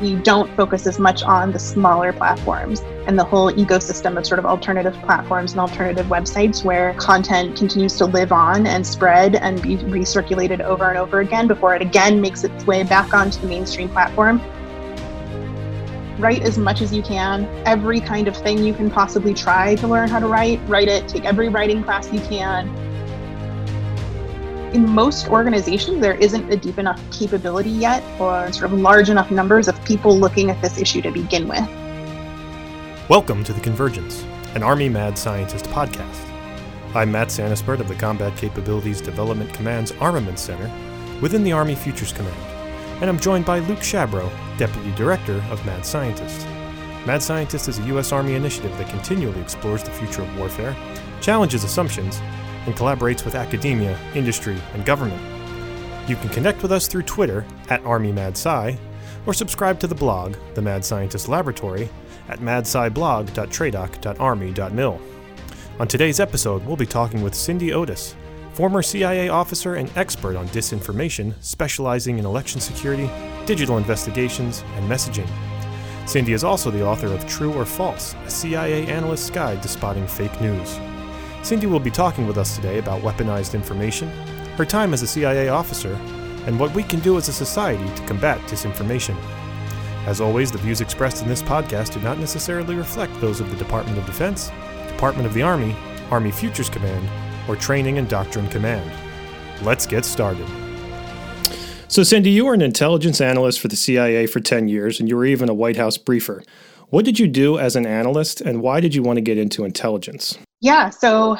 you don't focus as much on the smaller platforms and the whole ecosystem of sort of alternative platforms and alternative websites where content continues to live on and spread and be recirculated over and over again before it again makes its way back onto the mainstream platform. Write as much as you can, every kind of thing you can possibly try to learn how to write it, take every writing class you can. In most organizations, there isn't a deep enough capability yet or sort of large enough numbers of people looking at this issue to begin with. Welcome to The Convergence, an Army Mad Scientist podcast. I'm Matt Sanisbert of the Combat Capabilities Development Command's Armament Center within the Army Futures Command, and I'm joined by Luke Shabro, Deputy Director of Mad Scientist. Mad Scientist is a U.S. Army initiative that continually explores the future of warfare, challenges assumptions, and collaborates with academia, industry, and government. You can connect with us through Twitter at ArmyMadSci, or subscribe to the blog, The Mad Scientist Laboratory, at madsciblog.tradoc.army.mil. On today's episode, we'll be talking with Cindy Otis, former CIA officer and expert on disinformation, specializing in election security, digital investigations, and messaging. Cindy is also the author of True or False: A CIA Analyst's Guide to Spotting Fake News. Cindy will be talking with us today about weaponized information, her time as a CIA officer, and what we can do as a society to combat disinformation. As always, the views expressed in this podcast do not necessarily reflect those of the Department of Defense, Department of the Army, Army Futures Command, or Training and Doctrine Command. Let's get started. So, Cindy, you were an intelligence analyst for the CIA for 10 years, and you were even a White House briefer. What did you do as an analyst, and why did you want to get into intelligence? Yeah, so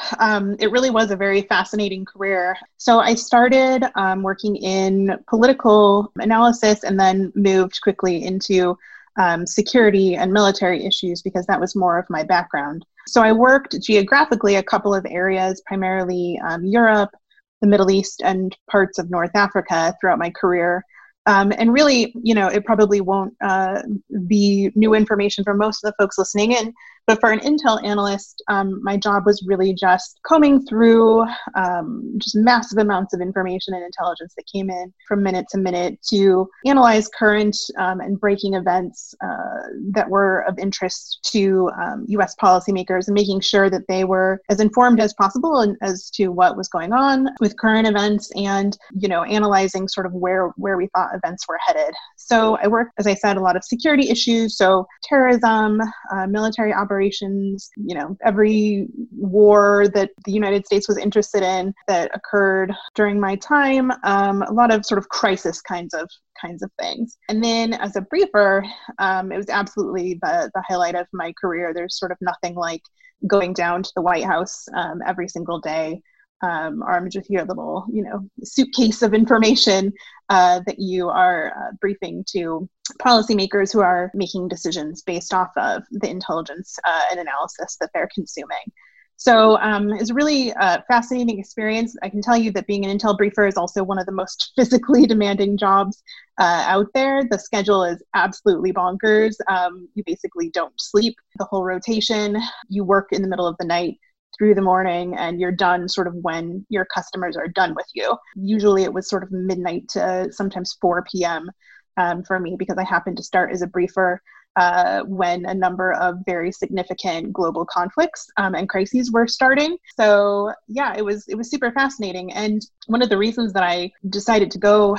it really was a very fascinating career. So I started working in political analysis and then moved quickly into security and military issues because that was more of my background. So I worked geographically a couple of areas, primarily Europe, the Middle East, and parts of North Africa throughout my career. And really, you know, it probably won't be new information for most of the folks listening in. But for an intel analyst, my job was really just combing through just massive amounts of information and intelligence that came in from minute to minute to analyze current and breaking events that were of interest to U.S. policymakers and making sure that they were as informed as possible and as to what was going on with current events and, you know, analyzing sort of where we thought events were headed. So I worked, as I said, a lot of security issues, so terrorism, military operations, you know, every war that the United States was interested in that occurred during my time, a lot of sort of crisis kinds of things. And then as a briefer, it was absolutely the highlight of my career. There's sort of nothing like going down to the White House every single day, armed with your little, you know, suitcase of information that you are briefing to policymakers who are making decisions based off of the intelligence and analysis that they're consuming. So it's really a fascinating experience. I can tell you that being an intel briefer is also one of the most physically demanding jobs out there. The schedule is absolutely bonkers. You basically don't sleep the whole rotation. You work in the middle of the night through the morning, and you're done sort of when your customers are done with you. Usually it was sort of midnight to sometimes 4 p.m. For me, because I happened to start as a briefer when a number of very significant global conflicts and crises were starting. So yeah, it was super fascinating. And one of the reasons that I decided to go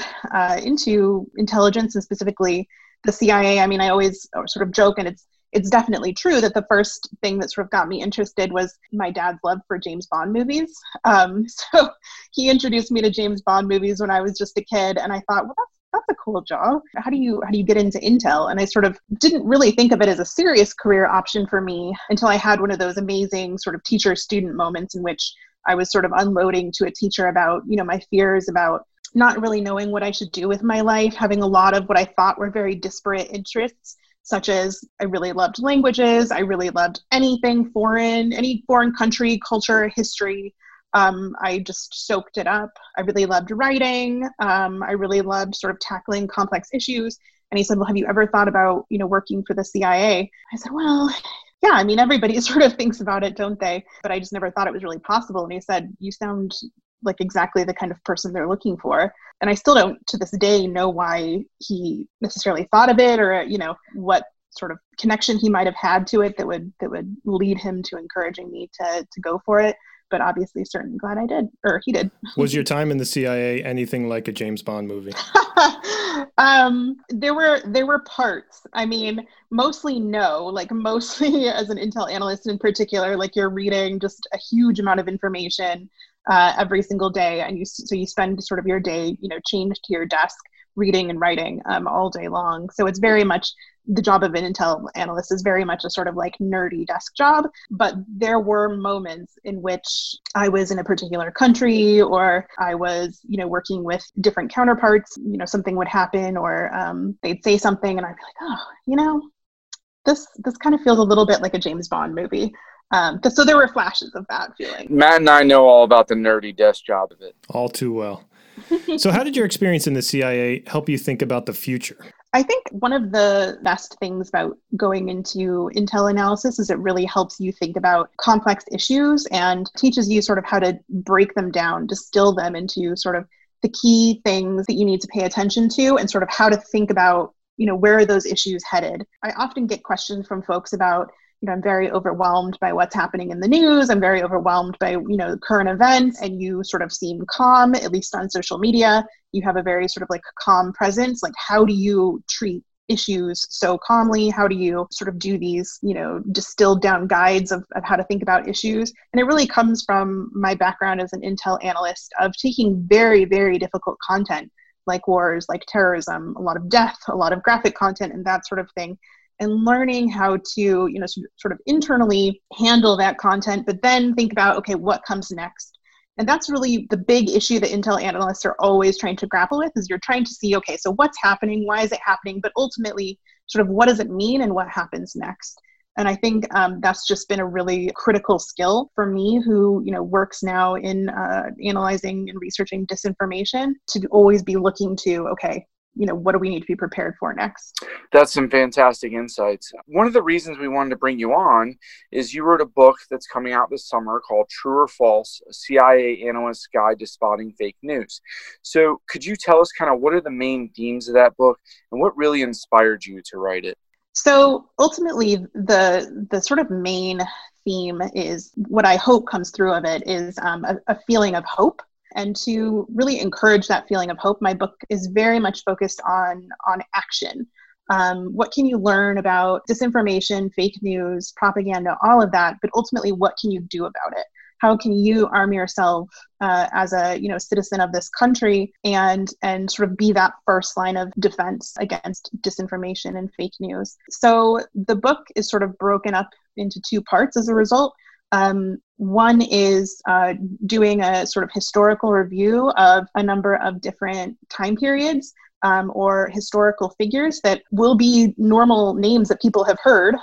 into intelligence and specifically the CIA, I mean, I always sort of joke, and it's definitely true that the first thing that sort of got me interested was my dad's love for James Bond movies. So he introduced me to James Bond movies when I was just a kid, and I thought, well, that's a cool job. How do you get into intel? And I sort of didn't really think of it as a serious career option for me until I had one of those amazing sort of teacher-student moments in which I was sort of unloading to a teacher about, you know, my fears about not really knowing what I should do with my life, having a lot of what I thought were very disparate interests, such as I really loved languages, I really loved anything foreign, any foreign country, culture, history. I just soaked it up. I really loved writing. I really loved sort of tackling complex issues. And he said, well, have you ever thought about, you know, working for the CIA? I said, well, yeah, I mean, everybody sort of thinks about it, don't they? But I just never thought it was really possible. And he said, you sound like exactly the kind of person they're looking for. And I still don't, to this day, know why he necessarily thought of it, or, you know, what sort of connection he might have had to it that would lead him to encouraging me to go for it. But obviously, certain glad I did, or he did. Was your time in the CIA anything like a James Bond movie? There were parts. I mean, mostly no. Like mostly as an intel analyst in particular, like you're reading just a huge amount of information every single day, and so you spend sort of your day, you know, chained to your desk, reading and writing all day long. So it's very much the job of an intel analyst is very much a sort of like nerdy desk job. But there were moments in which I was in a particular country, or I was, you know, working with different counterparts, you know, something would happen, or they'd say something and I'd be like, oh, you know, this kind of feels a little bit like a James Bond movie. So there were flashes of that feeling. Matt and I know all about the nerdy desk job of it. All too well. So how did your experience in the CIA help you think about the future? I think one of the best things about going into intel analysis is it really helps you think about complex issues and teaches you sort of how to break them down, distill them into sort of the key things that you need to pay attention to, and sort of how to think about, you know, where are those issues headed? I often get questions from folks about, you know, I'm very overwhelmed by what's happening in the news. I'm very overwhelmed by, you know, current events, and you sort of seem calm, at least on social media. You have a very sort of like calm presence. Like, how do you treat issues so calmly? How do you sort of do these, you know, distilled down guides of how to think about issues? And it really comes from my background as an intel analyst of taking very, very difficult content, like wars, like terrorism, a lot of death, a lot of graphic content, and that sort of thing, and learning how to, you know, sort of internally handle that content, but then think about, okay, what comes next? And that's really the big issue that intel analysts are always trying to grapple with, is you're trying to see, okay, so what's happening? Why is it happening? But ultimately, sort of what does it mean and what happens next? And I think that's just been a really critical skill for me, who, you know, works now in analyzing and researching disinformation, to always be looking to, okay, you know, what do we need to be prepared for next? That's some fantastic insights. One of the reasons we wanted to bring you on is you wrote a book that's coming out this summer called True or False: A CIA Analyst's Guide to Spotting Fake News. So could you tell us kind of what are the main themes of that book and what really inspired you to write it? So ultimately, the sort of main theme is, what I hope comes through of it is a feeling of hope. And to really encourage that feeling of hope, my book is very much focused on action. What can you learn about disinformation, fake news, propaganda, all of that? But ultimately, what can you do about it? How can you arm yourself as a, you know, citizen of this country and sort of be that first line of defense against disinformation and fake news? So the book is sort of broken up into two parts as a result. One is doing a sort of historical review of a number of different time periods or historical figures that will be normal names that people have heard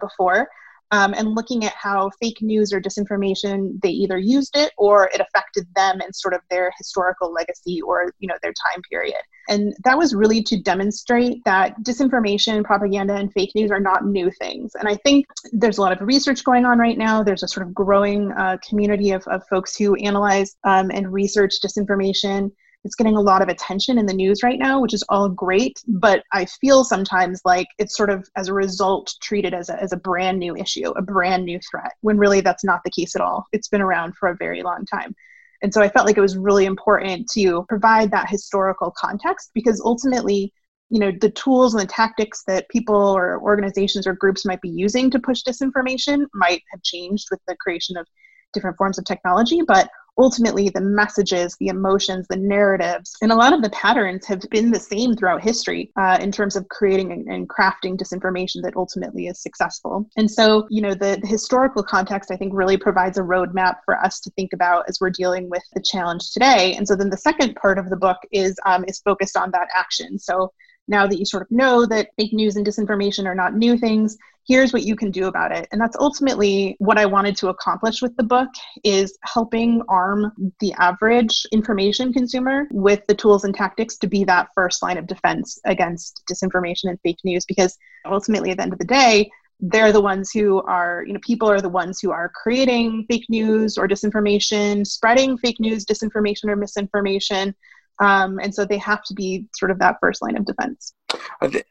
before, and looking at how fake news or disinformation, they either used it or it affected them and sort of their historical legacy or, you know, their time period. And that was really to demonstrate that disinformation, propaganda, and fake news are not new things. And I think there's a lot of research going on right now. There's a sort of growing community of folks who analyze and research disinformation. It's getting a lot of attention in the news right now, which is all great, but I feel sometimes like it's sort of, as a result, treated as a brand new issue, a brand new threat, when really that's not the case at all. It's been around for a very long time. And so I felt like it was really important to provide that historical context, because ultimately, you know, the tools and the tactics that people or organizations or groups might be using to push disinformation might have changed with the creation of different forms of technology, but ultimately, the messages, the emotions, the narratives, and a lot of the patterns have been the same throughout history in terms of creating and crafting disinformation that ultimately is successful. And so, you know, the historical context, I think, really provides a roadmap for us to think about as we're dealing with the challenge today. And so then the second part of the book is focused on that action. So now that you sort of know that fake news and disinformation are not new things, here's what you can do about it. And that's ultimately what I wanted to accomplish with the book, is helping arm the average information consumer with the tools and tactics to be that first line of defense against disinformation and fake news. Because ultimately, at the end of the day, they're the ones who are, people are the ones who are creating fake news or disinformation, spreading fake news, disinformation, or misinformation. And so they have to be sort of that first line of defense.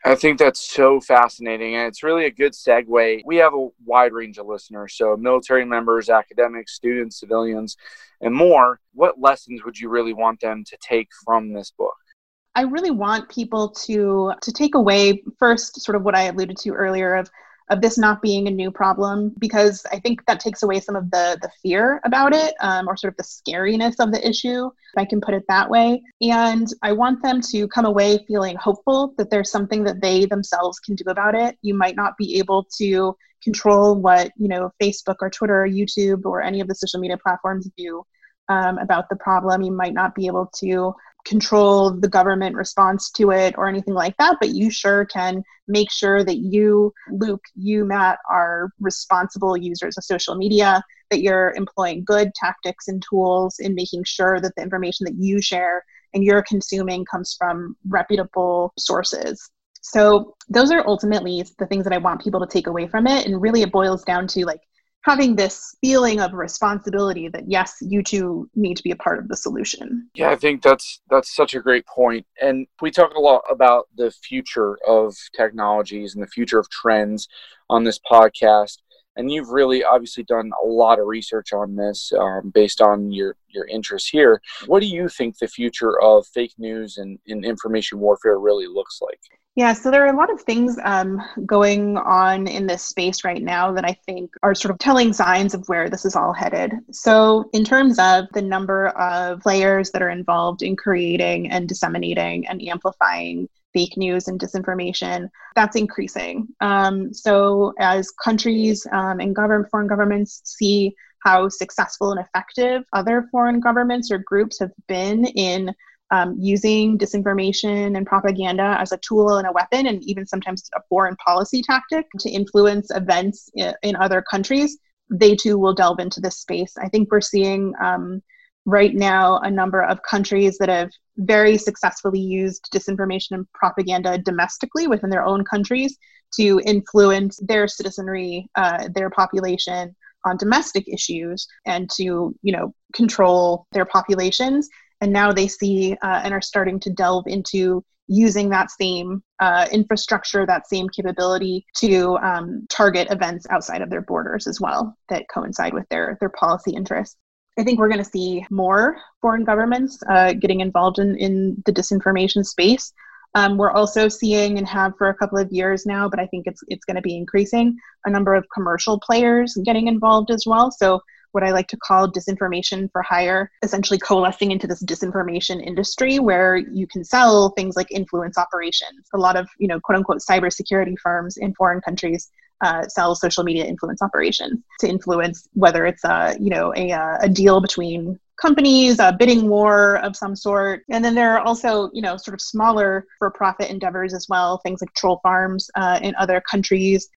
I think that's so fascinating. And it's really a good segue. We have a wide range of listeners, so military members, academics, students, civilians, and more. What lessons would you really want them to take from this book? I really want people to take away first sort of what I alluded to earlier of this not being a new problem, because I think that takes away some of the fear about it, or sort of the scariness of the issue, if I can put it that way. And I want them to come away feeling hopeful that there's something that they themselves can do about it. You might not be able to control what, Facebook or Twitter or YouTube or any of the social media platforms do about the problem. You might not be able to control the government response to it or anything like that, but you sure can make sure that you, Luke, you, Matt, are responsible users of social media, that you're employing good tactics and tools in making sure that the information that you share and you're consuming comes from reputable sources. So those are ultimately the things that I want people to take away from it. And really it boils down to having this feeling of responsibility that, yes, you two need to be a part of the solution. Yeah, I think that's such a great point. And we talk a lot about the future of technologies and the future of trends on this podcast. And you've really obviously done a lot of research on this based on your interests here. What do you think the future of fake news and information warfare really looks like? Yeah, so there are a lot of things going on in this space right now that I think are sort of telling signs of where this is all headed. So in terms of the number of players that are involved in creating and disseminating and amplifying fake news and disinformation, that's increasing. So as countries and foreign governments see how successful and effective other foreign governments or groups have been in using disinformation and propaganda as a tool and a weapon, and even sometimes a foreign policy tactic to influence events in other countries, they too will delve into this space. I think we're seeing right now a number of countries that have very successfully used disinformation and propaganda domestically within their own countries to influence their citizenry, their population on domestic issues, and to, control their populations. And now they see and are starting to delve into using that same infrastructure, that same capability to target events outside of their borders as well that coincide with their policy interests. I think we're going to see more foreign governments getting involved in the disinformation space. We're also seeing, and have for a couple of years now, but I think it's going to be increasing, a number of commercial players getting involved as well. So what I like to call disinformation for hire, essentially coalescing into this disinformation industry where you can sell things like influence operations. A lot of, quote unquote, cybersecurity firms in foreign countries sell social media influence operations to influence whether it's a deal between companies, a bidding war of some sort. And then there are also, sort of smaller for-profit endeavors as well, things like troll farms in other countries,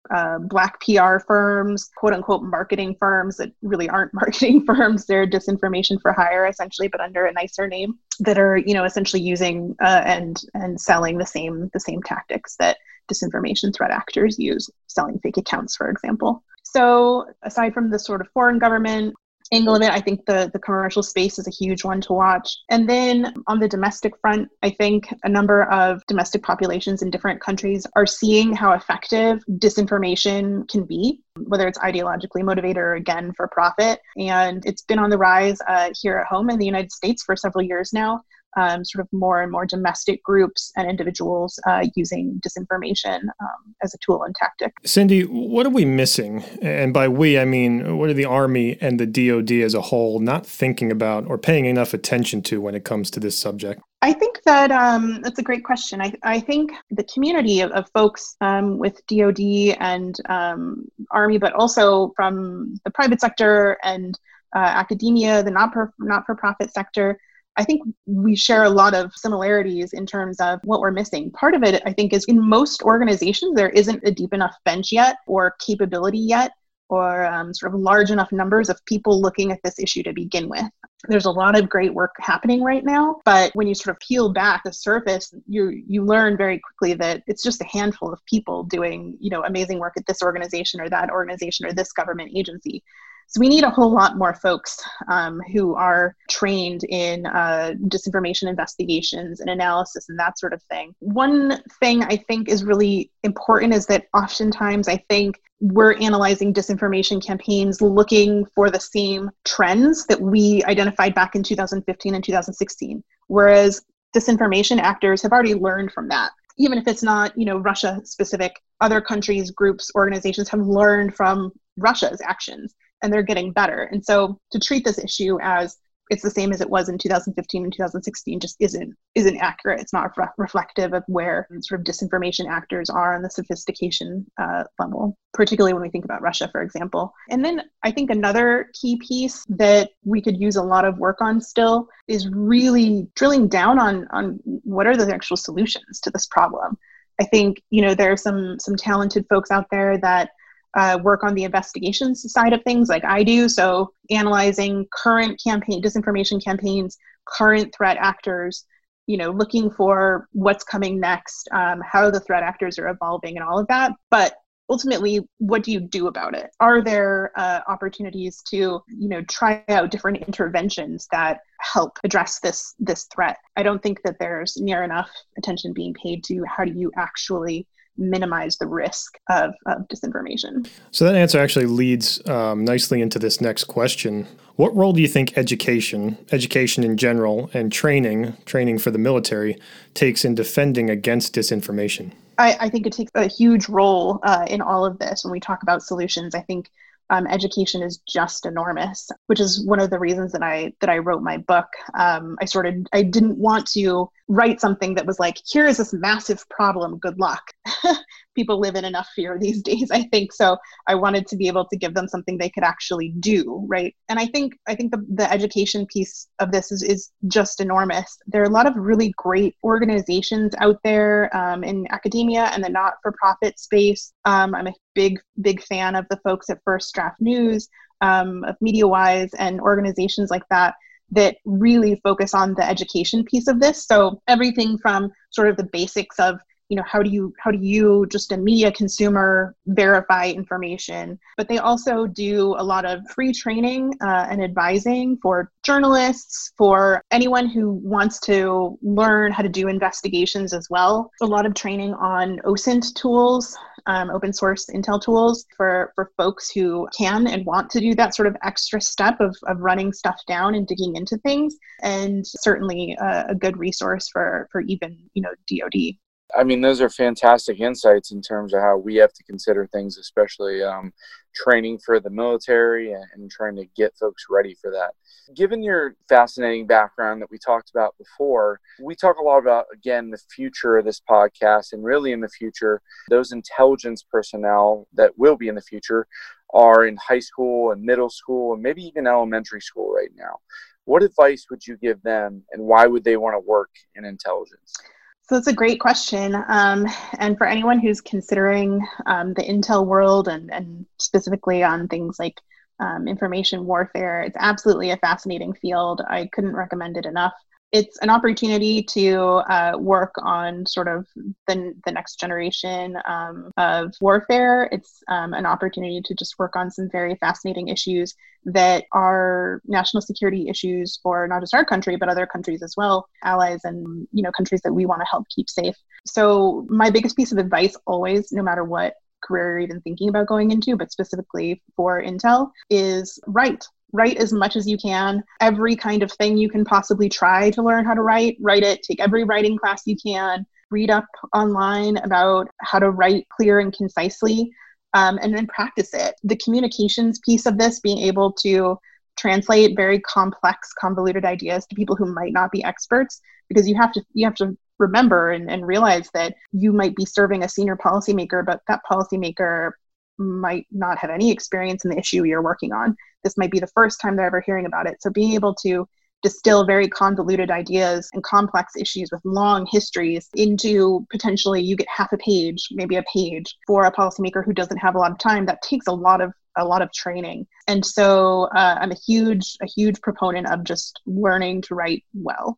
black PR firms, quote-unquote marketing firms that really aren't marketing firms. They're disinformation for hire, essentially, but under a nicer name, that are, essentially using and selling the same tactics that disinformation threat actors use, selling fake accounts, for example. So aside from the sort of foreign government angle of it, I think the commercial space is a huge one to watch. And then on the domestic front, I think a number of domestic populations in different countries are seeing how effective disinformation can be, whether it's ideologically motivated or, again, for profit. And it's been on the rise here at home in the United States for several years now. Sort of more and more domestic groups and individuals using disinformation as a tool and tactic. Cindy, what are we missing? And by we, I mean, what are the Army and the DoD as a whole not thinking about or paying enough attention to when it comes to this subject? I think that that's a great question. I think the community of folks with DoD and Army, but also from the private sector and academia, the not-for-profit sector, I think we share a lot of similarities in terms of what we're missing. Part of it, I think, is in most organizations, there isn't a deep enough bench yet or capability yet or sort of large enough numbers of people looking at this issue to begin with. There's a lot of great work happening right now, but when you sort of peel back the surface, you learn very quickly that it's just a handful of people doing, you know, amazing work at this organization or that organization or this government agency. So we need a whole lot more folks who are trained in disinformation investigations and analysis and that sort of thing. One thing I think is really important is that oftentimes I think we're analyzing disinformation campaigns looking for the same trends that we identified back in 2015 and 2016, whereas disinformation actors have already learned from that. Even if it's not, you know, Russia specific, other countries, groups, organizations have learned from Russia's actions. And they're getting better. And so to treat this issue as it's the same as it was in 2015 and 2016 just isn't accurate. It's not reflective of where sort of disinformation actors are on the sophistication level, particularly when we think about Russia, for example. And then I think another key piece that we could use a lot of work on still is really drilling down on what are the actual solutions to this problem. I think, you know, there are some talented folks out there that work on the investigations side of things like I do. So analyzing current disinformation campaigns, current threat actors, you know, looking for what's coming next, how the threat actors are evolving and all of that. But ultimately, what do you do about it? Are there opportunities to, you know, try out different interventions that help address this threat? I don't think that there's near enough attention being paid to how do you actually minimize the risk of disinformation. So that answer actually leads nicely into this next question. What role do you think education in general, and training for the military takes in defending against disinformation? I think it takes a huge role in all of this. When we talk about solutions, I think education is just enormous, which is one of the reasons that I wrote my book. I didn't want to write something that was like, here is this massive problem, good luck. People live in enough fear these days, I think. So I wanted to be able to give them something they could actually do, right? And I think the education piece of this is just enormous. There are a lot of really great organizations out there in academia and the not-for-profit space. I'm a big fan of the folks at First Draft News, of MediaWise, and organizations like that really focus on the education piece of this. So everything from sort of the basics of, you know, how do you just a media consumer verify information? But they also do a lot of free training and advising for journalists, for anyone who wants to learn how to do investigations as well. A lot of training on OSINT tools, open source intel tools for folks who can and want to do that sort of extra step of running stuff down and digging into things, and certainly a good resource for even, you know, DoD. I mean, those are fantastic insights in terms of how we have to consider things, especially training for the military and trying to get folks ready for that. Given your fascinating background that we talked about before, we talk a lot about, again, the future of this podcast, and really in the future, those intelligence personnel that will be in the future are in high school and middle school and maybe even elementary school right now. What advice would you give them, and why would they want to work in intelligence? So that's a great question. And for anyone who's considering the intel world and specifically on things like information warfare, it's absolutely a fascinating field. I couldn't recommend it enough. It's an opportunity to work on sort of the next generation of warfare. It's an opportunity to just work on some very fascinating issues that are national security issues for not just our country, but other countries as well, allies and, you know, countries that we want to help keep safe. So my biggest piece of advice always, no matter what career you're even thinking about going into, but specifically for intel, is write as much as you can. Every kind of thing you can possibly try to learn how to write it. Take every writing class you can. Read up online about how to write clear and concisely, and then practice it. The communications piece of this, being able to translate very complex, convoluted ideas to people who might not be experts, because you have to remember and realize that you might be serving a senior policymaker, but that policymaker might not have any experience in the issue you're working on. This might be the first time they're ever hearing about it. So being able to distill very convoluted ideas and complex issues with long histories into potentially you get half a page, maybe a page, for a policymaker who doesn't have a lot of time, that takes a lot of a lot of training. And so I'm a huge proponent of just learning to write well.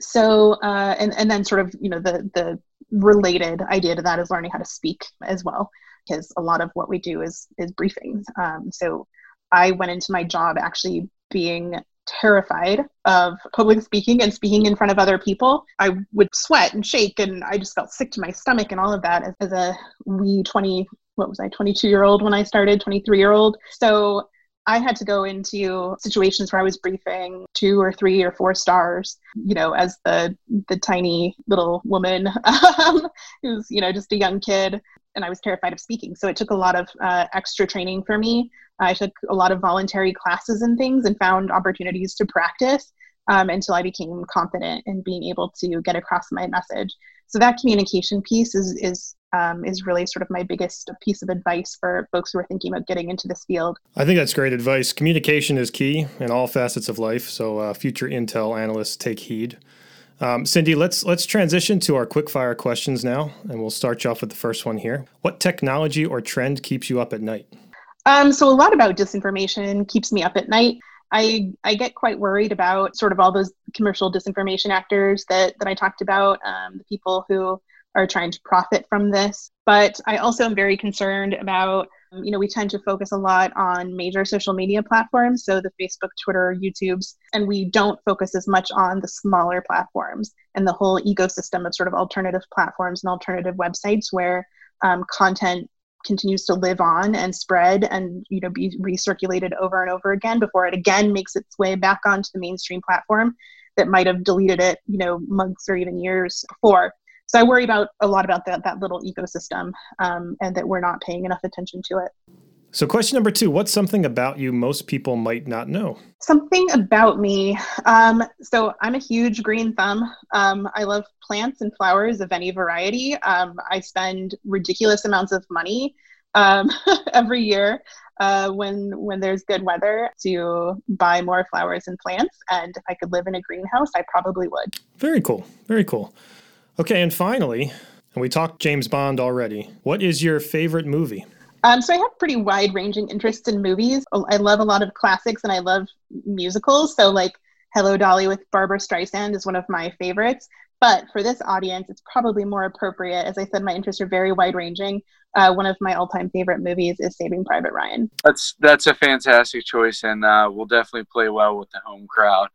So and then sort of, you know, the related idea to that is learning how to speak as well, because a lot of what we do is briefings. So I went into my job actually being terrified of public speaking and speaking in front of other people. I would sweat and shake, and I just felt sick to my stomach and all of that as a wee 22-year-old when I started, 23-year-old. So I had to go into situations where I was briefing 2 or 3 or 4 stars, you know, as the tiny little woman who's, you know, just a young kid. And I was terrified of speaking. So it took a lot of extra training for me. I took a lot of voluntary classes and things and found opportunities to practice until I became confident in being able to get across my message. So that communication piece is really sort of my biggest piece of advice for folks who are thinking about getting into this field. I think that's great advice. Communication is key in all facets of life. So future Intel analysts, take heed. Cindy, let's transition to our quickfire questions now, and we'll start you off with the first one here. What technology or trend keeps you up at night? So a lot about disinformation keeps me up at night. I get quite worried about sort of all those commercial disinformation actors that I talked about, the people who are trying to profit from this. But I also am very concerned about, you know, we tend to focus a lot on major social media platforms, so the Facebook, Twitter, YouTubes, and we don't focus as much on the smaller platforms and the whole ecosystem of sort of alternative platforms and alternative websites where content continues to live on and spread and, you know, be recirculated over and over again before it again makes its way back onto the mainstream platform that might have deleted it, you know, months or even years before. So I worry a lot about that little ecosystem and that we're not paying enough attention to it. So question number 2, what's something about you most people might not know? Something about me. So I'm a huge green thumb. I love plants and flowers of any variety. I spend ridiculous amounts of money every year when there's good weather to buy more flowers and plants. And if I could live in a greenhouse, I probably would. Very cool. Very cool. Okay, and finally, and we talked James Bond already, what is your favorite movie? So I have pretty wide-ranging interests in movies. I love a lot of classics, and I love musicals. So like Hello, Dolly! With Barbra Streisand is one of my favorites. But for this audience, it's probably more appropriate. As I said, my interests are very wide-ranging. One of my all-time favorite movies is Saving Private Ryan. That's a fantastic choice, and we'll definitely play well with the home crowd.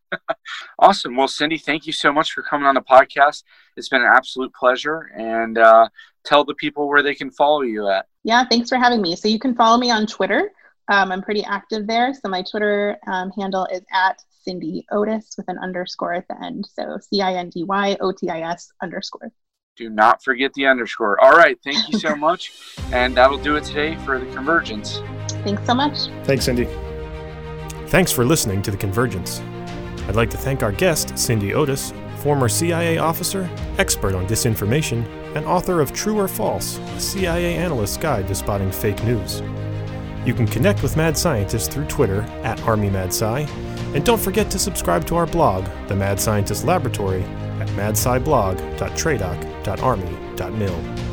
Awesome. Well, Cindy, thank you so much for coming on the podcast. It's been an absolute pleasure, and tell the people where they can follow you at. Yeah, thanks for having me. So you can follow me on Twitter. I'm pretty active there. So my Twitter handle is at Cindy Otis with an underscore at the end. So CINDYOTIS_. Do not forget the underscore. All right. Thank you so much. And that'll do it today for The Convergence. Thanks so much. Thanks, Cindy. Thanks for listening to The Convergence. I'd like to thank our guest, Cindy Otis, former CIA officer, expert on disinformation, and author of True or False: A CIA Analyst's Guide to Spotting Fake News. You can connect with Mad Scientist through Twitter at ArmyMadSci, and don't forget to subscribe to our blog, The Mad Scientist Laboratory, at madsciblog.tradoc.army.mil.